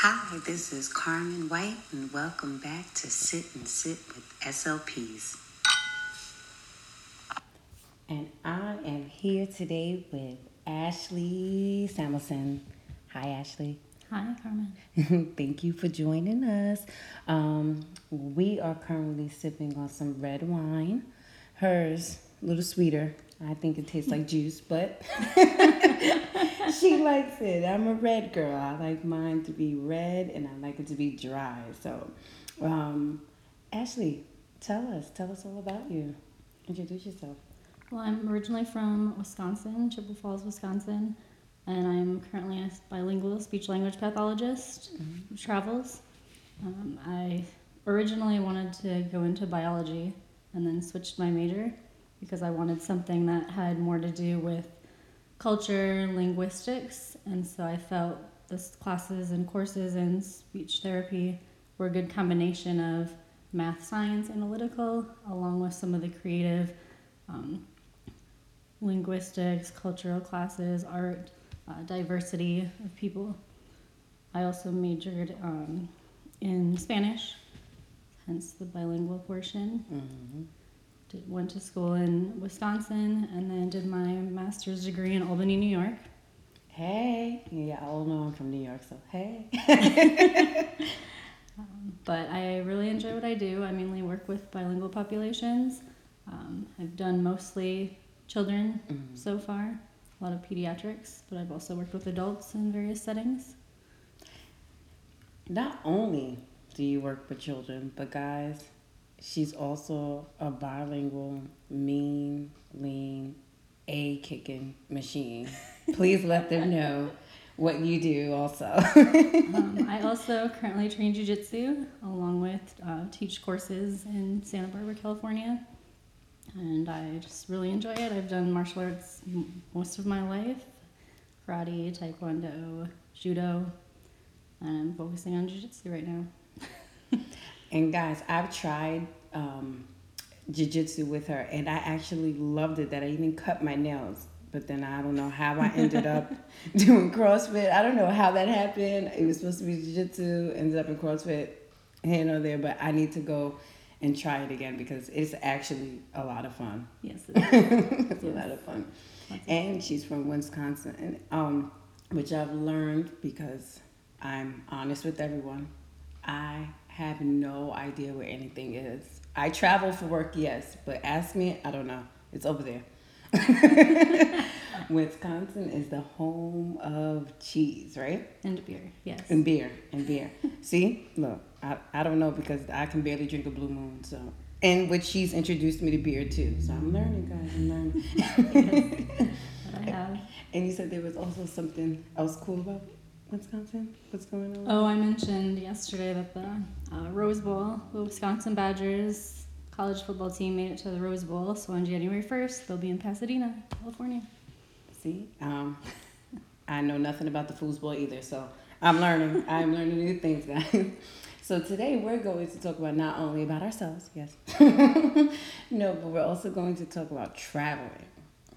Hi, this is Carmen White, and welcome back to Sit and Sit with SLPs. And I am here today with Ashley Salmonson. Hi, Ashley. Hi, Carmen. Thank you for joining us. We are currently sipping on some red wine. Hers, a little sweeter. I think it tastes like juice, but... she likes it. I'm a red girl. I like mine to be red, and I like it to be dry. So, Ashley, tell us all about you. Introduce yourself. Well, I'm originally from Wisconsin, Chippewa Falls, Wisconsin, and I'm currently a bilingual speech-language pathologist who travels. I originally wanted to go into biology and then switched my major because I wanted something that had more to do with culture, linguistics, and so I felt this classes and courses in speech therapy were a good combination of math, science, analytical, along with some of the creative linguistics, cultural classes, art, diversity of people. I also majored in Spanish, hence the bilingual portion. Mm-hmm. Went to school in Wisconsin and then did my master's degree in Albany, New York. Hey. Yeah, I all know I'm from New York, so hey. But I really enjoy what I do. I mainly work with bilingual populations. I've done mostly children so far, a lot of pediatrics, but I've also worked with adults in various settings. Not only do you work with children, but guys... she's also a bilingual, mean, lean, a-kicking machine. Please let them know what you do also. I also currently train jiu-jitsu along with teach courses in Santa Barbara, California. And I just really enjoy it. I've done martial arts most of my life. Karate, taekwondo, judo. And I'm focusing on jiu-jitsu right now. And guys, I've tried jiu-jitsu with her, and I actually loved it. That I even cut my nails, but then I don't know how I ended up doing CrossFit. I don't know how that happened. It was supposed to be jiu-jitsu, ended up in CrossFit, here or there. But I need to go and try it again because it's actually a lot of fun. Yes, it is. It's a lot of fun. And she's from Wisconsin, and, which I've learned because I'm honest with everyone. I have no idea where anything is. I travel for work, yes, but ask me, I don't know. It's over there. Wisconsin is the home of cheese, right? And beer, yes. And beer. See? Look, I don't know because I can barely drink a Blue Moon, so. And what she's introduced me to beer, too. So I'm learning, guys, Yes, I have. And you said there was also something else cool about it? Wisconsin? What's going on? Oh, I mentioned yesterday that the Rose Bowl, the Wisconsin Badgers college football team made it to the Rose Bowl. So on January 1st, they'll be in Pasadena, California. See? I know nothing about the foosball either, so I'm learning. I'm learning new things, guys. So today we're going to talk about not only about ourselves, yes. No, but we're also going to talk about traveling.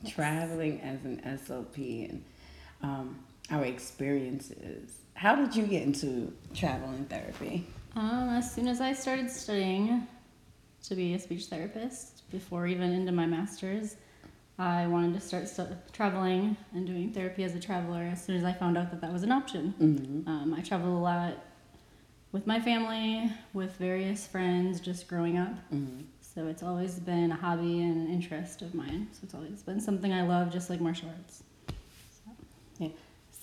Yes. Traveling as an SLP and... our experiences. How did you get into travel and therapy? As soon as I started studying to be a speech therapist, before even into my master's, I wanted to start traveling and doing therapy as a traveler as soon as I found out that that was an option. Mm-hmm. I traveled a lot with my family, with various friends, just growing up. Mm-hmm. So it's always been a hobby and an interest of mine. So it's always been something I love, just like martial arts. So. Yeah.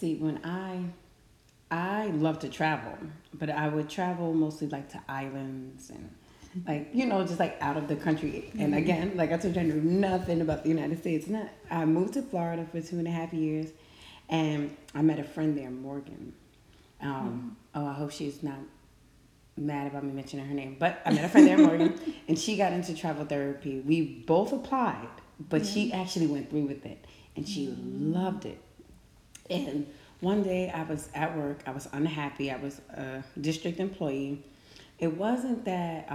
See, when I love to travel, but I would travel mostly like to islands and like, you know, just like out of the country. And again, like I told you, I knew nothing about the United States. I moved to Florida for 2.5 years and I met a friend there, Morgan. I hope she's not mad about me mentioning her name, but I met a friend there, Morgan, and she got into travel therapy. We both applied, but she actually went through with it and she loved it. And one day I was at work, I was unhappy, I was a district employee. It wasn't that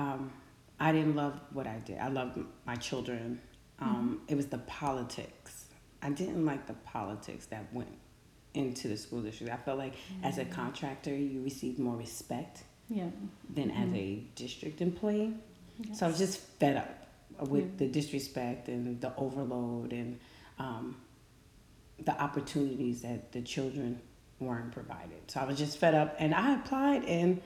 I didn't love what I did. I loved my children. It was the politics. I didn't like the politics that went into the school district. I felt like as a contractor, you receive more respect than as a district employee. Yes. So I was just fed up with the disrespect and the overload and the opportunities that the children weren't provided. So I was just fed up, and I applied, and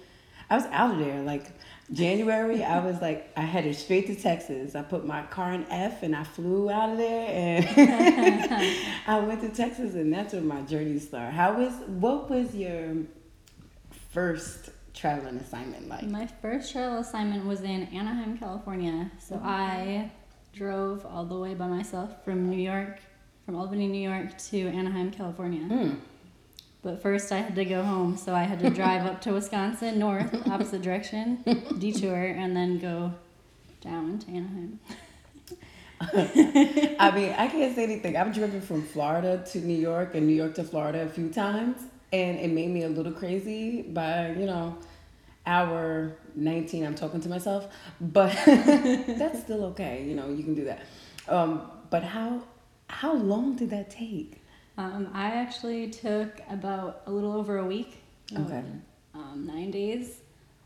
I was out of there. Like January, I was like, I headed straight to Texas. I put my car in F and I flew out of there, and I went to Texas, and that's where my journey started. What was your first traveling assignment like? My first travel assignment was in Anaheim, California. So I drove all the way by myself from Albany, New York to Anaheim, California. Mm. But first I had to go home, so I had to drive up to Wisconsin, north, opposite direction, detour, and then go down to Anaheim. I mean, I can't say anything. I've driven from Florida to New York and New York to Florida a few times, and it made me a little crazy by, hour 19. I'm talking to myself, but that's still okay. You can do that. But how long did that take? I actually took about a little over a week. Okay. 9 days.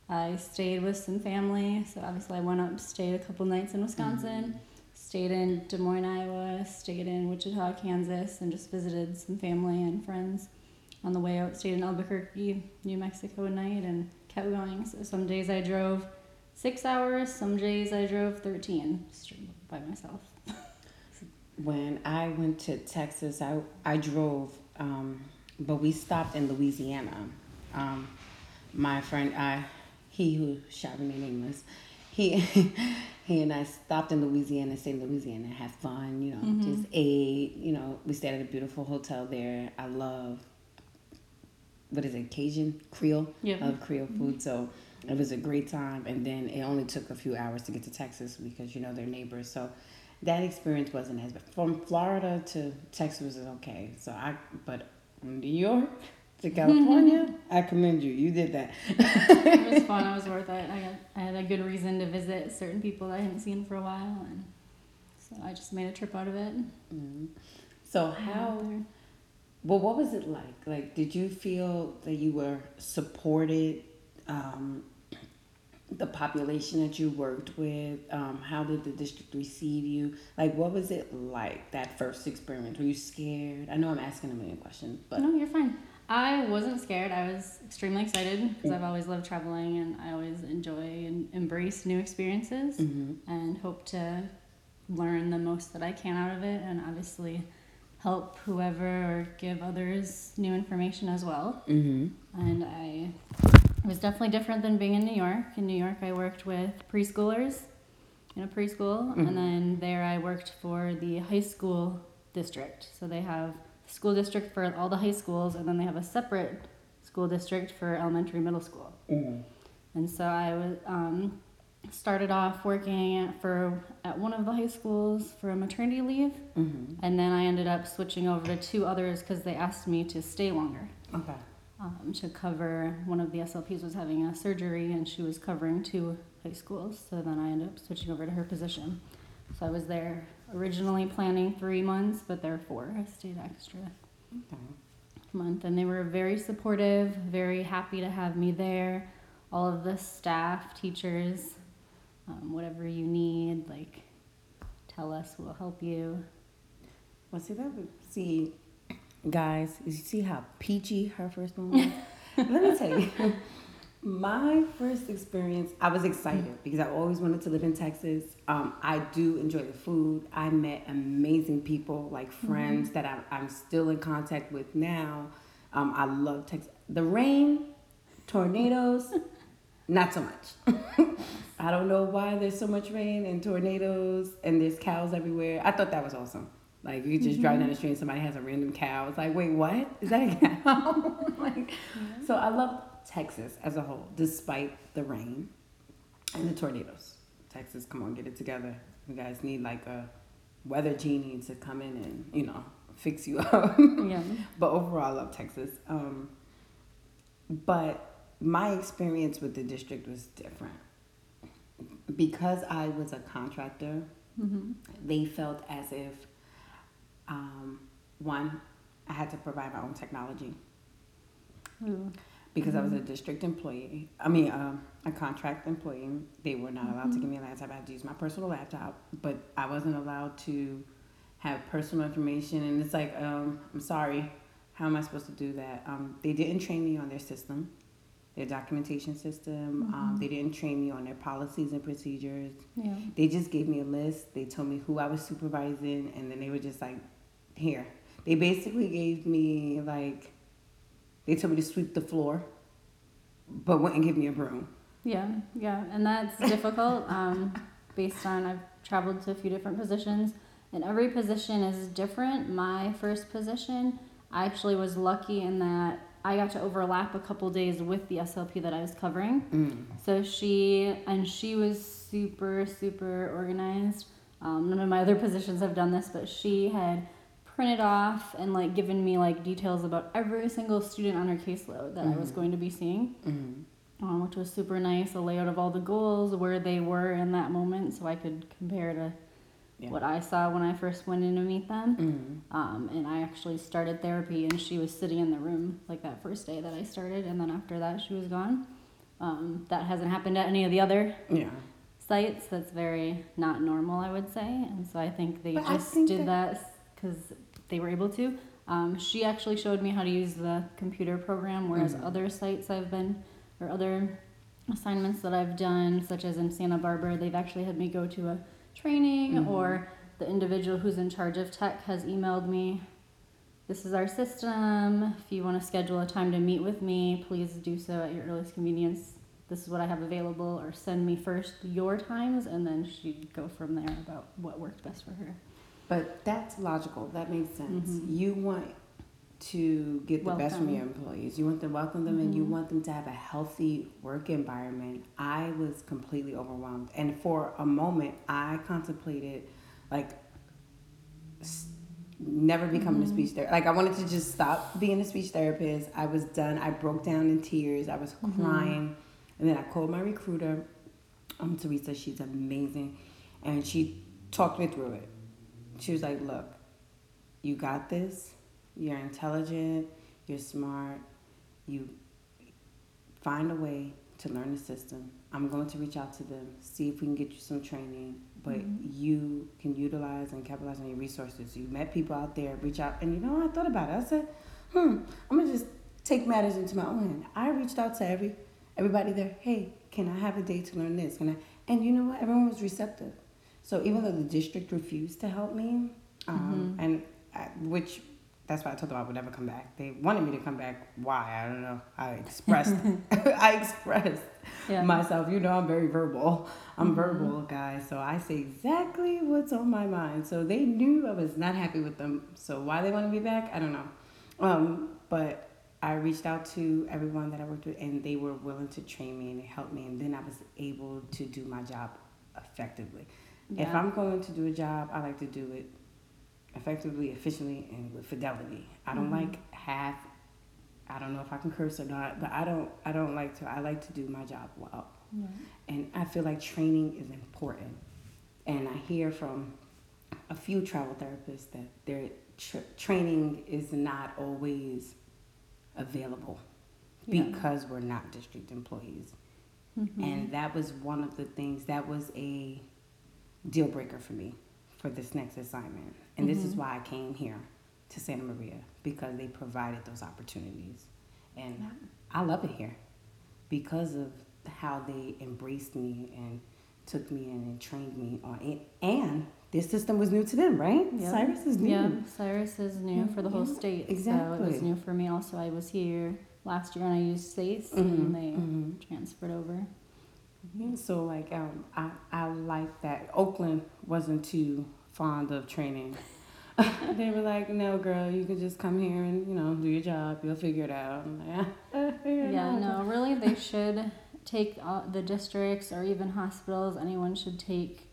I stayed with some family. So obviously I went up, stayed a couple nights in Wisconsin, stayed in Des Moines, Iowa, stayed in Wichita, Kansas, and just visited some family and friends on the way out. Stayed in Albuquerque, New Mexico at night, and kept going. So some days I drove 6 hours. Some days I drove 13 by myself. When I went to Texas, I drove, but we stopped in Louisiana. My friend, he who shall remain nameless, he and I stopped in Louisiana, stayed in Louisiana, had fun, just ate, we stayed at a beautiful hotel there. I love, what is it, Cajun? Creole? Yeah. I love Creole food, so it was a great time. And then it only took a few hours to get to Texas because, they're neighbors, so... That experience wasn't as bad. From Florida to Texas was okay. But from New York to California, I commend you. You did that. It was fun. It was worth it. I had a good reason to visit certain people that I hadn't seen for a while, and so I just made a trip out of it. Mm-hmm. So what was it like? Like, did you feel that you were supported? The population that you worked with, how did the district receive you? Like, what was it like, that first experience? Were you scared? I know I'm asking a million questions, but... No, you're fine. I wasn't scared. I was extremely excited because I've always loved traveling, and I always enjoy and embrace new experiences and hope to learn the most that I can out of it, and obviously help whoever or give others new information as well. And It was definitely different than being in New York. In New York, I worked with preschoolers in a preschool, and then there I worked for the high school district. So they have the school district for all the high schools, and then they have a separate school district for elementary, middle school. And so I was started off working at one of the high schools for a maternity leave, and then I ended up switching over to two others because they asked me to stay longer. Okay. To cover, one of the SLPs was having a surgery, and she was covering two high schools, so then I ended up switching over to her position. So I was there originally planning 3 months, but there were 4. I stayed extra month, and they were very supportive, very happy to have me there. All of the staff, teachers, whatever you need, like, tell us, we'll help you. Well, see, guys, you see how peachy her first one was? Let me tell you, my first experience, I was excited because I always wanted to live in Texas. I do enjoy the food. I met amazing people, like friends that I'm still in contact with now. I love Texas. The rain, tornadoes, not so much. I don't know why there's so much rain and tornadoes and there's cows everywhere. I thought that was awesome. Like, you just drive down the street and somebody has a random cow. It's like, wait, what? Is that a cow? So I love Texas as a whole, despite the rain and the tornadoes. Texas, come on, get it together. You guys need, like, a weather genie to come in and, fix you up. But overall, I love Texas. But my experience with the district was different. Because I was a contractor, they felt as if one, I had to provide my own technology because I was a district employee. I mean, a contract employee. They were not allowed to give me a laptop. I had to use my personal laptop, but I wasn't allowed to have personal information. And it's like, I'm sorry, how am I supposed to do that? They didn't train me on their system, their documentation system. They didn't train me on their policies and procedures. Yeah. They just gave me a list. They told me who I was supervising, and then they were just like, here. They basically gave me, like, they told me to sweep the floor, but wouldn't give me a broom. Yeah, yeah, and that's difficult based on, I've traveled to a few different positions, and every position is different. My first position, I actually was lucky in that I got to overlap a couple days with the SLP that I was covering. So she was super, super organized. None of my other positions have done this, but she had printed off and like given me like details about every single student on her caseload that I was going to be seeing, which was super nice. A layout of all the goals, where they were in that moment, so I could compare to what I saw when I first went in to meet them. And I actually started therapy, and she was sitting in the room like that first day that I started, and then after that she was gone. That hasn't happened at any of the other sites. That's very not normal, I would say, and so I think they did that because they were able to. She actually showed me how to use the computer program, whereas other sites I've been, or other assignments that I've done, such as in Santa Barbara, they've actually had me go to a training, or the individual who's in charge of tech has emailed me, this is our system, if you want to schedule a time to meet with me, please do so at your earliest convenience, this is what I have available, or send me first your times, and then she'd go from there about what worked best for her. But that's logical. That makes sense. You want to get the best from your employees. You want to welcome them, and you want them to have a healthy work environment. I was completely overwhelmed. And for a moment, I contemplated, like, never becoming a speech therapist. Like, I wanted to just stop being a speech therapist. I was done. I broke down in tears. I was crying. And then I called my recruiter, Teresa. She's amazing. And she talked me through it. She was like, look, you got this, you're intelligent, you're smart, you find a way to learn the system. I'm going to reach out to them, see if we can get you some training, but you can utilize and capitalize on your resources. You met people out there, reach out, and you know what I thought about it? I said, I'm going to just take matters into my own hand. I reached out to everybody there, hey, can I have a day to learn this? And you know what? Everyone was receptive. So even though the district refused to help me, and that's why I told them I would never come back. They wanted me to come back. Why? I don't know. I expressed myself. You know, I'm very verbal. I'm verbal, guys. So I say exactly what's on my mind. So they knew I was not happy with them. So why they wanted me back, I don't know. But I reached out to everyone that I worked with, and they were willing to train me and help me. And then I was able to do my job effectively. Yeah. If I'm going to do a job, I like to do it effectively, efficiently, and with fidelity. I don't like half. I don't know if I can curse or not, but I don't like to. I like to do my job well. Yeah. And I feel like training is important. And I hear from a few travel therapists that their training is not always available because we're not district employees. And that was one of the things that was a deal breaker for me for this next assignment. And this is why I came here to Santa Maria, because they provided those opportunities. And I love it here because of how they embraced me and took me in and trained me on it. And this system was new to them, right? Yep. Cyrus is new. Yeah, Cyrus is new for the whole state. Exactly. So it was new for me also. I was here last year and I used SACE and they transferred over. So, like, I like that. Oakland wasn't too fond of training. They were like, no, girl, you can just come here and, you know, do your job. You'll figure it out. No, really, they should take all the districts or even hospitals. Anyone should take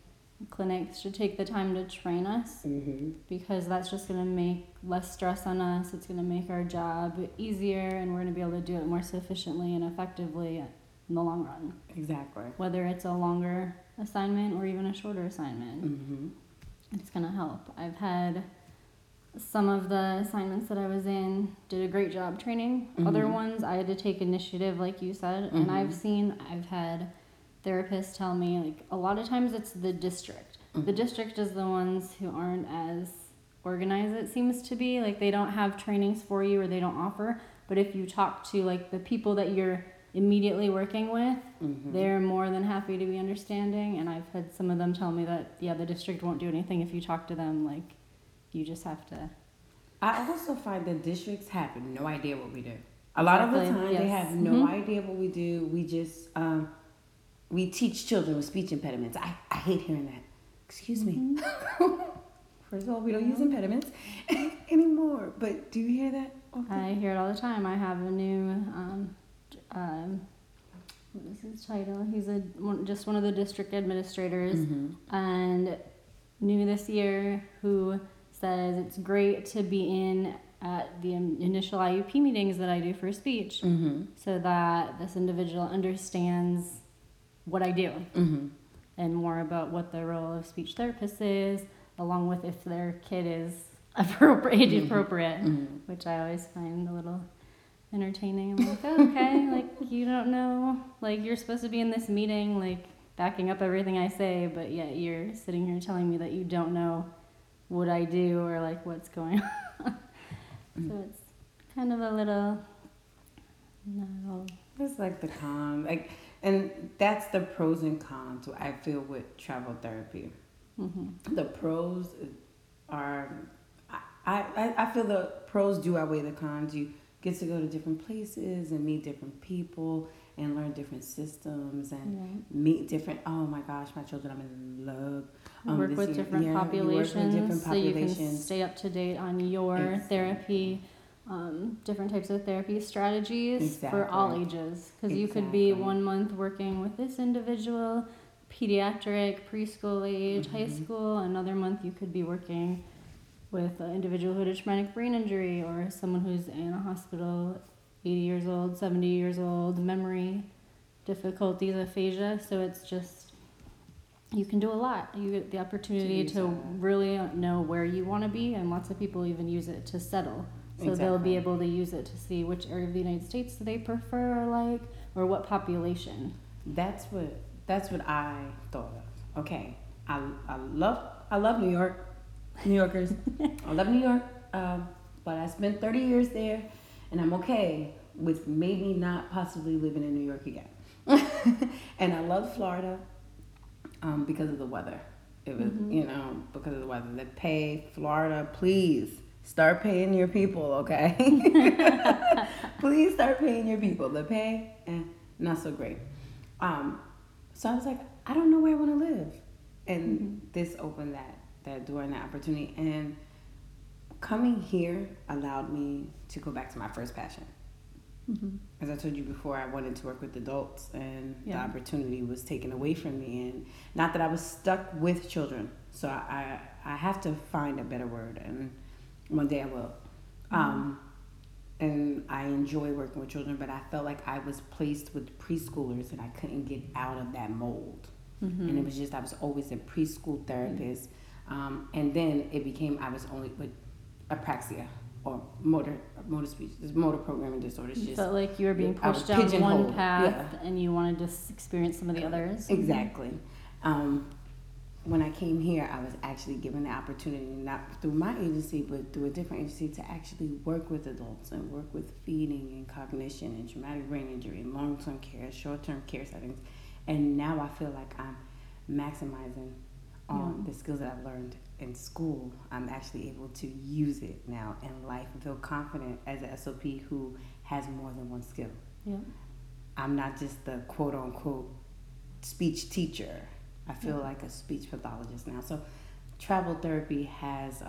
clinics, should take the time to train us because that's just going to make less stress on us. It's going to make our job easier, and we're going to be able to do it more sufficiently and effectively in the long run. Exactly. Whether it's a longer assignment or even a shorter assignment, it's going to help. I've had some of the assignments that I was in did a great job training. Mm-hmm. Other ones I had to take initiative, like you said. Mm-hmm. And I've had therapists tell me, like, a lot of times it's the district. Mm-hmm. The district is the ones who aren't as organized, it seems to be. Like, they don't have trainings for you, or they don't offer. But if you talk to, like, the people that you're immediately working with, mm-hmm. they're more than happy to be understanding. And I've had some of them tell me that, yeah, the district won't do anything if you talk to them. Like, you just have to. I also find that districts have no idea what we do. A lot of the time, yes. They have no mm-hmm. idea what we do. We just, we teach children with speech impediments. I hate hearing that. Excuse mm-hmm. me. First of all, we don't use impediments anymore. But do you hear that? Okay. I hear it all the time. I have a new, what is his title? He's just one of the district administrators. Mm-hmm. And new this year, who says it's great to be in at the initial IUP meetings that I do for speech, mm-hmm. so that this individual understands what I do, mm-hmm. and more about what the role of speech therapist is, along with if their kid is appropriate, mm-hmm. appropriate, mm-hmm. which I always find a little entertaining. I'm like, oh, okay, like, you don't know, like, you're supposed to be in this meeting, like, backing up everything I say, but yet you're sitting here telling me that you don't know what I do, or, like, what's going on. So it's kind of a little, no. It's like the calm, like, and that's the pros and cons, I feel, with travel therapy. Mm-hmm. The pros are, I feel the pros do outweigh the cons. You get to go to different places and meet different people, and learn different systems, and meet different, oh my gosh, my children, I'm in love. Work with different populations, so you can stay up to date on your therapy, different types of therapy strategies for all ages. Because you could be 1 month working with this individual, pediatric, preschool age, mm-hmm. high school. Another month you could be working with an individual who had a traumatic brain injury, or someone who's in a hospital, 80 years old, 70 years old, memory difficulties, aphasia. So it's just, you can do a lot. You get the opportunity to really know where you want to be, and lots of people even use it to settle. So they'll be able to use it to see which area of the United States they prefer, like, or what population. That's what I thought of. Okay, I love New York, New Yorkers. I love New York, but I spent 30 years there. And I'm okay with maybe not possibly living in New York again. And I love Florida because of the weather. It was, mm-hmm. Because of the weather. They pay Florida, please start paying your people, okay? Please start paying your people. The pay, not so great. So I was like, I don't know where I want to live. And mm-hmm. this opened that door and that opportunity. And coming here allowed me to go back to my first passion. Mm-hmm. As I told you before, I wanted to work with adults, and the opportunity was taken away from me. And not that I was stuck with children, so I have to find a better word, and one day I will. Mm-hmm. And I enjoy working with children, but I felt like I was placed with preschoolers, and I couldn't get out of that mold. Mm-hmm. And it was just, I was always a preschool therapist, mm-hmm. And then it became I was only with apraxia, or motor speech, motor programming disorders. You felt like you were being pushed down one path, and you wanted to experience some of the others. Exactly. When I came here, I was actually given the opportunity, not through my agency, but through a different agency, to actually work with adults, and work with feeding and cognition and traumatic brain injury and long-term care, short-term care settings. And now I feel like I'm maximizing on the skills that I've learned in school. I'm actually able to use it now in life and feel confident as an SOP who has more than one skill. Yeah. I'm not just the quote-unquote speech teacher. I feel like a speech pathologist now. So travel therapy has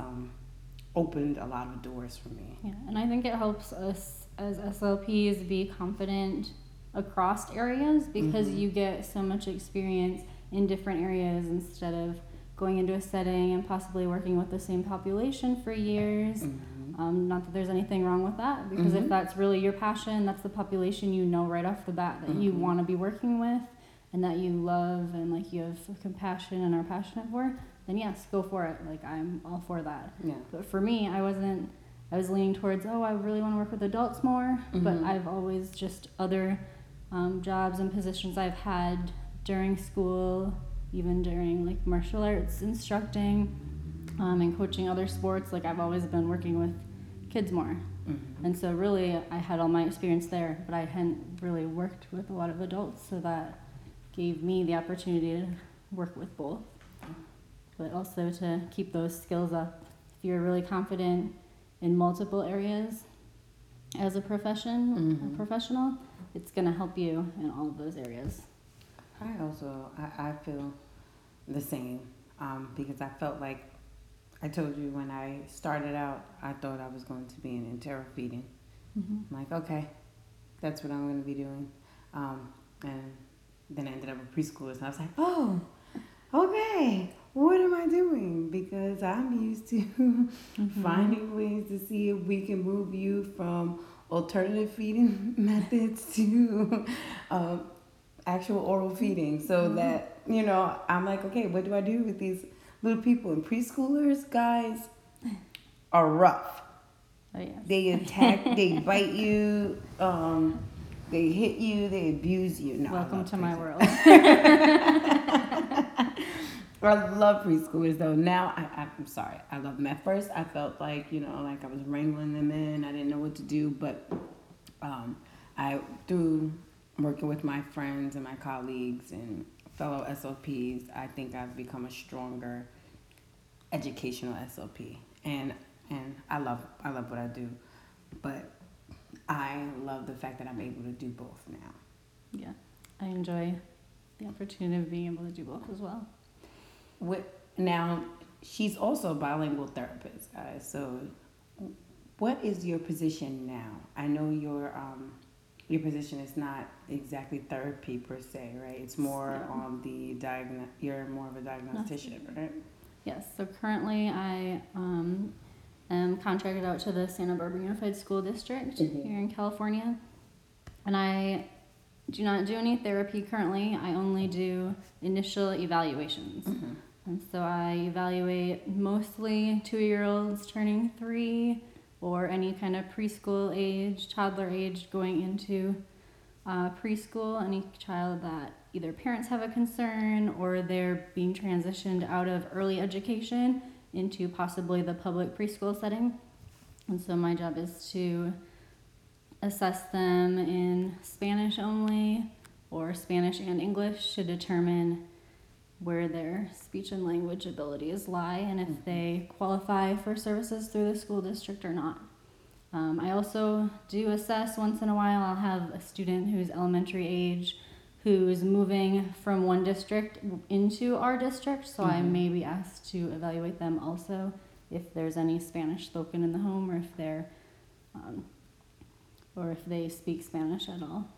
opened a lot of doors for me. Yeah, and I think it helps us as SLPs be confident across areas, because mm-hmm. you get so much experience in different areas, instead of going into a setting and possibly working with the same population for years. Mm-hmm. Not that there's anything wrong with that, because mm-hmm. if that's really your passion, that's the population you know right off the bat that mm-hmm. you want to be working with, and that you love, and like you have compassion and are passionate for, then yes, go for it. Like, I'm all for that. Yeah. But for me, I was leaning towards, oh, I really want to work with adults more, mm-hmm. but I've always just other jobs and positions I've had during school, even during like martial arts instructing and coaching other sports, like I've always been working with kids more. Mm-hmm. And so really I had all my experience there, but I hadn't really worked with a lot of adults, so that gave me the opportunity to work with both. But also to keep those skills up. If you're really confident in multiple areas as a mm-hmm. professional, it's gonna help you in all of those areas. I feel the same because I felt like, I told you when I started out, I thought I was going to be in terror feeding. Mm-hmm. I'm like, okay, that's what I'm gonna be doing. And then I ended up a preschooler, and I was like, oh, okay. What am I doing? Because I'm used to mm-hmm. finding ways to see if we can move you from alternative feeding methods to actual oral feeding. So mm-hmm. that, you know, I'm like, okay, what do I do with these little people? And preschoolers, guys, are rough. Oh, yeah. They attack, they bite you, they hit you, they abuse you. No, welcome to my world. I love preschoolers though. Now, I'm sorry, I love them. At first, I felt like, you know, like I was wrangling them in. I didn't know what to do, but through working with my friends and my colleagues and fellow SLPs, I think I've become a stronger educational SLP. And I love what I do, but I love the fact that I'm able to do both now. Yeah, I enjoy the opportunity of being able to do both as well. Now, she's also a bilingual therapist, guys. So, what is your position now? I know your position is not exactly therapy per se, right? It's more on the you're more of a diagnostician, right? Yes. So currently, I am contracted out to the Santa Barbara Unified School District mm-hmm. here in California, and I do not do any therapy currently. I only do initial evaluations. Mm-hmm. And so I evaluate mostly 2-year-olds turning 3 or any kind of preschool age, toddler age going into preschool, any child that either parents have a concern or they're being transitioned out of early education into possibly the public preschool setting. And so my job is to assess them in Spanish only or Spanish and English to determine where their speech and language abilities lie and if mm-hmm. they qualify for services through the school district or not. I also do assess once in a while. I'll have a student who's elementary age who's moving from one district into our district, so mm-hmm. I may be asked to evaluate them also if there's any Spanish spoken in the home or if they're or if they speak Spanish at all.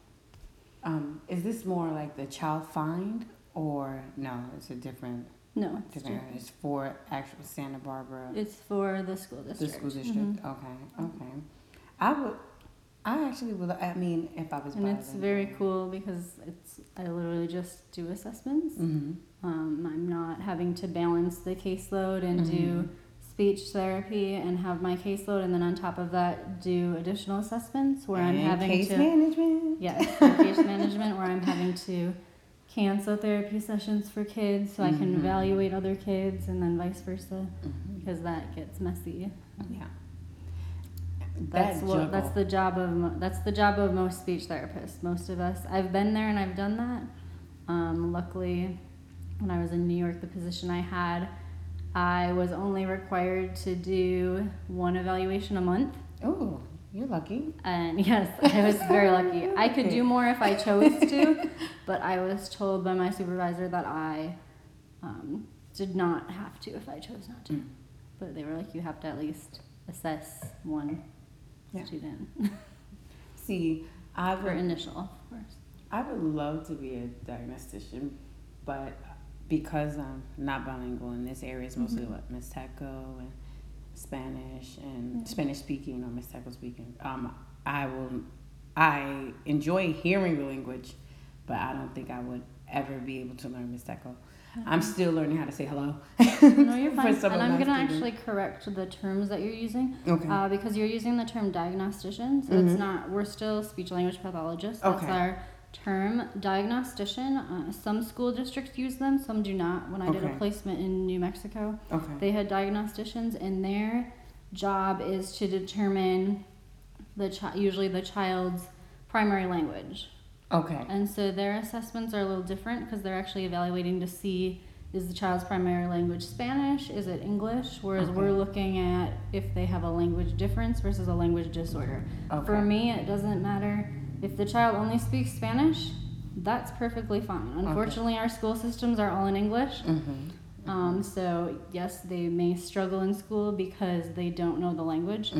Is this more like the child find? Or no, it's a different. No, it's different. It's for actual Santa Barbara. It's for the school district. The school district. Mm-hmm. Okay. If I was. And it's very cool because I literally just do assessments. Mm-hmm. I'm not having to balance the caseload and mm-hmm. do speech therapy and have my caseload, and then on top of that do additional assessments where I'm having to. Case management. Yes, case management where I'm having to cancel therapy sessions for kids so mm-hmm. I can evaluate other kids and then vice versa mm-hmm. because that gets messy. Yeah. That's the job of most speech therapists. Most of us, I've been there and I've done that. Luckily, when I was in New York, the position I had, I was only required to do one evaluation a month. Oh. You're lucky. And yes, I was very lucky. I could do more if I chose to, but I was told by my supervisor that I did not have to if I chose not to. Mm. But they were like, you have to at least assess one student. See, for initial, of course. I would love to be a diagnostician, but because I'm not bilingual in this area, it's mostly mm-hmm. Mixteco and Spanish and yeah. Spanish speaking or Mixteco speaking. I enjoy hearing the language, but I don't think I would ever be able to learn Mixteco. I'm still learning how to say hello. No, you're fine. And I'm going to actually correct the terms that you're using. Okay. Because you're using the term diagnostician. So it's not, we're still speech language pathologists. That's our term, diagnostician. Some school districts use them, some do not. When I did a placement in New Mexico, they had diagnosticians, and their job is to determine the usually the child's primary language. Okay. And so their assessments are a little different because they're actually evaluating to see, is the child's primary language Spanish? Is it English? Whereas we're looking at if they have a language difference versus a language disorder. Okay. For me, it doesn't matter. If the child only speaks Spanish, that's perfectly fine. Unfortunately, our school systems are all in English. So yes, they may struggle in school because they don't know the language,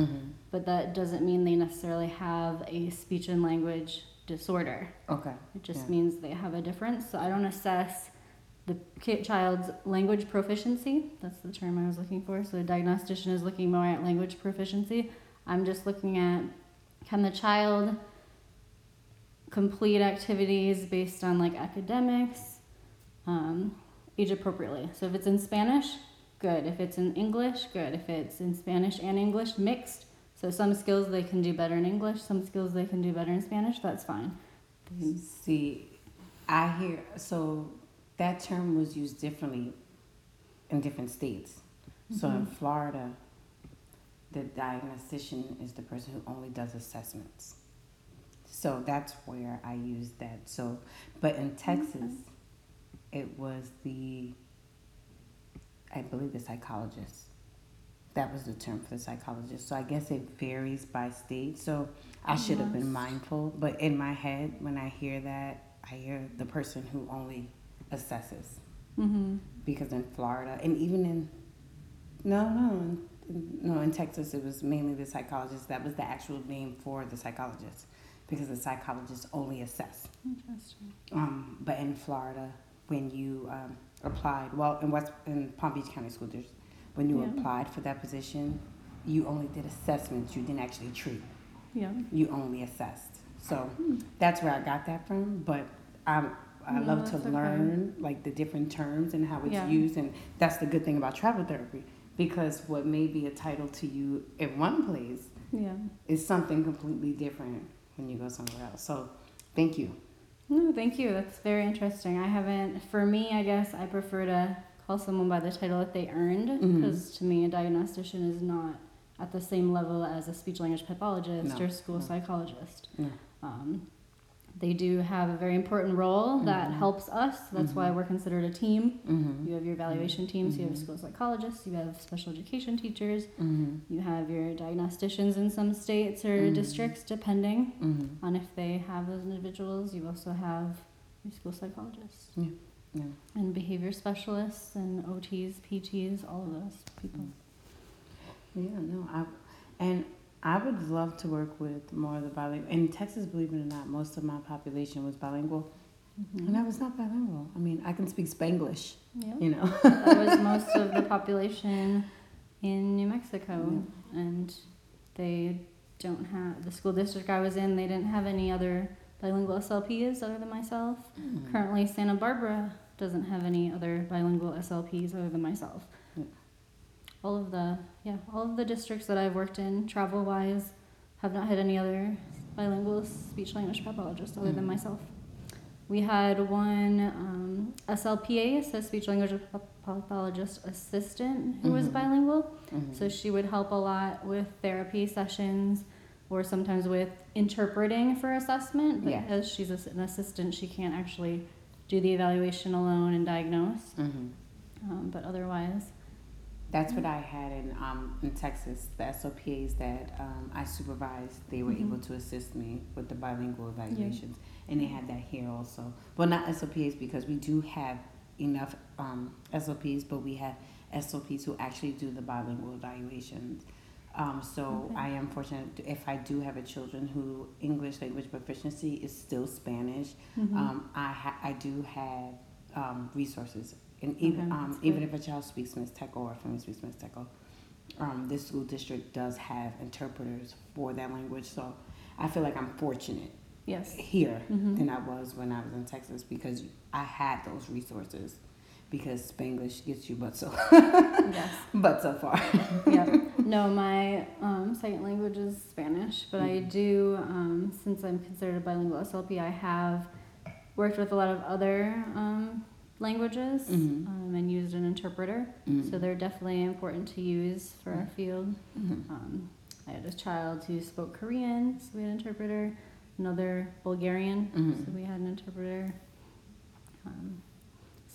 but that doesn't mean they necessarily have a speech and language disorder. Okay. It just means they have a difference. So I don't assess the child's language proficiency. That's the term I was looking for. So the diagnostician is looking more at language proficiency. I'm just looking at, can the child complete activities based on like academics, age appropriately. So if it's in Spanish, good. If it's in English, good. If it's in Spanish and English mixed, so some skills they can do better in English, some skills they can do better in Spanish, that's fine. See, I hear, so that term was used differently in different states. So in Florida, the diagnostician is the person who only does assessments. So that's where I used that. So, but in Texas, it was the, I believe the psychologist. That was the term for the psychologist. So I guess it varies by state. So I should have been mindful. But in my head, when I hear that, I hear the person who only assesses. Because in Florida, and even in, in Texas, it was mainly the psychologist. That was the actual name for the psychologist, because the psychologist only assess. Interesting. But in Florida, when you applied, well, in Palm Beach County School District, when you applied for that position, you only did assessments. You didn't actually treat. Yeah. You only assessed. So that's where I got that from. But I love to learn like the different terms and how it's used. And that's the good thing about travel therapy, because what may be a title to you in one place is something completely different when you go somewhere else. So thank you. No, thank you. That's very interesting. I haven't, for me, I guess I prefer to call someone by the title that they earned, because to me a diagnostician is not at the same level as a speech language pathologist or school psychologist. They do have a very important role that helps us. That's why we're considered a team. You have your evaluation teams, you have school psychologists, you have special education teachers, you have your diagnosticians in some states or districts, depending on if they have those individuals. You also have your school psychologists. Yeah. Yeah. And behavior specialists and OTs, PTs, all of those people. Yeah, no, I would love to work with more of the bilingual. In Texas, believe it or not, most of my population was bilingual, and I was not bilingual. I mean, I can speak Spanglish, you know. That was most of the population in New Mexico, and they don't have, the school district I was in, they didn't have any other bilingual SLPs other than myself. Currently, Santa Barbara doesn't have any other bilingual SLPs other than myself. All of the districts that I've worked in, travel-wise, have not had any other bilingual speech-language pathologist other than myself. We had one SLPA, so speech-language pathologist assistant, who was bilingual. So she would help a lot with therapy sessions, or sometimes with interpreting for assessment, but because she's an assistant, she can't actually do the evaluation alone and diagnose. But otherwise, that's what I had in Texas. The SOPAs that I supervised, they were able to assist me with the bilingual evaluations, and they had that here also. Well, not SOPAs, because we do have enough SOPs, but we have SOPs who actually do the bilingual evaluations. I am fortunate if I do have a children who English language proficiency is still Spanish. I do have resources, and even if a child speaks Mixteco or a family speaks Mixteco, this school district does have interpreters for that language. So I feel like I'm fortunate here than I was when I was in Texas, because I had those resources. because Spanglish gets you but so far. Yeah. No, my second language is Spanish, but I do, since I'm considered a bilingual SLP, I have worked with a lot of other languages and used an interpreter. Mm-hmm. So they're definitely important to use for our field. Mm-hmm. I had a child who spoke Korean, so we had an interpreter. Another Bulgarian, so we had an interpreter.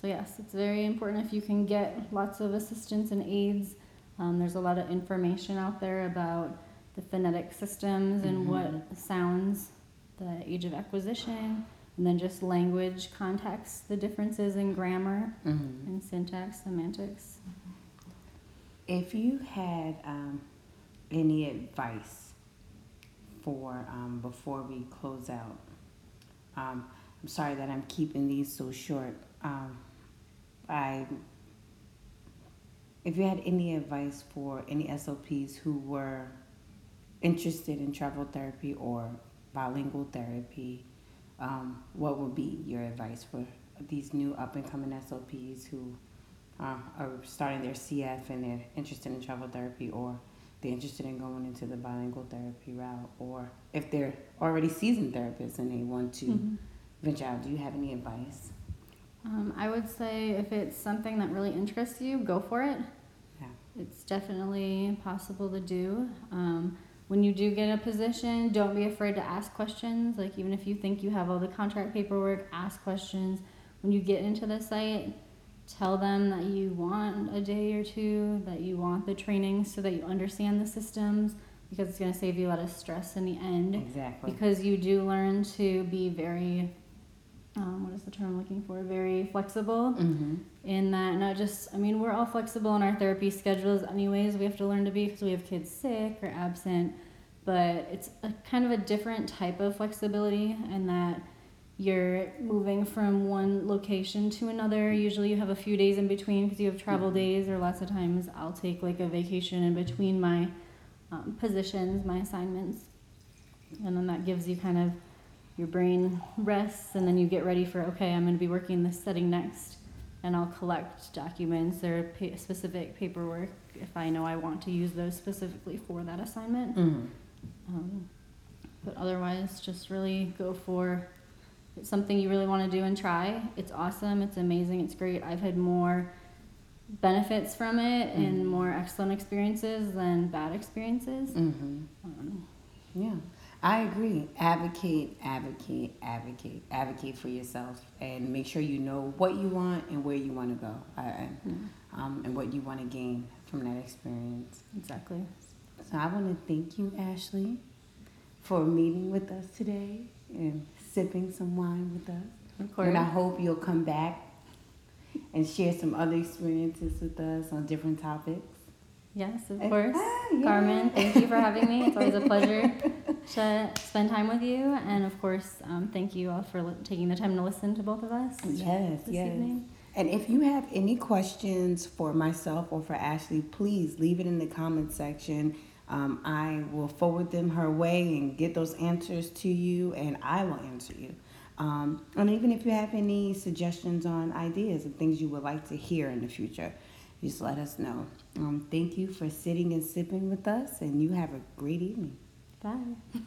So yes, it's very important if you can get lots of assistance and aids. There's a lot of information out there about the phonetic systems and what sounds, the age of acquisition, and then just language context, the differences in grammar and syntax, semantics. If you had any advice for before we close out, I'm sorry that I'm keeping these so short. If you had any advice for any SLPs who were interested in travel therapy or bilingual therapy, what would be your advice for these new up-and-coming SLPs who are starting their CF and they're interested in travel therapy, or they're interested in going into the bilingual therapy route, or if they're already seasoned therapists and they want to venture out? Do you have any advice? I would say if it's something that really interests you, go for it. Yeah. It's definitely possible to do. When you do get a position, don't be afraid to ask questions. Like, even if you think you have all the contract paperwork, ask questions. When you get into the site, tell them that you want a day or two, that you want the training so that you understand the systems, because it's going to save you a lot of stress in the end. Exactly. Because you do learn to be very... what is the term I'm looking for? Very flexible in that, not just, I mean, we're all flexible in our therapy schedules anyways. We have to learn to be, because we have kids sick or absent, but it's a kind of a different type of flexibility in that you're moving from one location to another. Usually you have a few days in between because you have travel days, or lots of times I'll take like a vacation in between my positions, my assignments, and then that gives you kind of, your brain rests, and then you get ready for, okay, I'm going to be working in this setting next, and I'll collect documents or specific paperwork if I know I want to use those specifically for that assignment. But otherwise, just really go for it's something you really want to do and try. It's awesome. It's amazing. It's great. I've had more benefits from it and more excellent experiences than bad experiences. Yeah. I agree. Advocate, advocate, advocate, advocate for yourself, and make sure you know what you want and where you want to go, and what you want to gain from that experience. Exactly. So I want to thank you, Ashley, for meeting with us today and sipping some wine with us. Of course. And I hope you'll come back and share some other experiences with us on different topics. Yes, of course. Yeah. Carmen, thank you for having me. It's always a pleasure to spend time with you. And, of course, thank you all for taking the time to listen to both of us. Yes, yes. Evening. And if you have any questions for myself or for Ashley, please leave it in the comments section. I will forward them her way and get those answers to you, and I will answer you. And even if you have any suggestions on ideas and things you would like to hear in the future, just let us know. Thank you for sitting and sipping with us, and you have a great evening. Bye.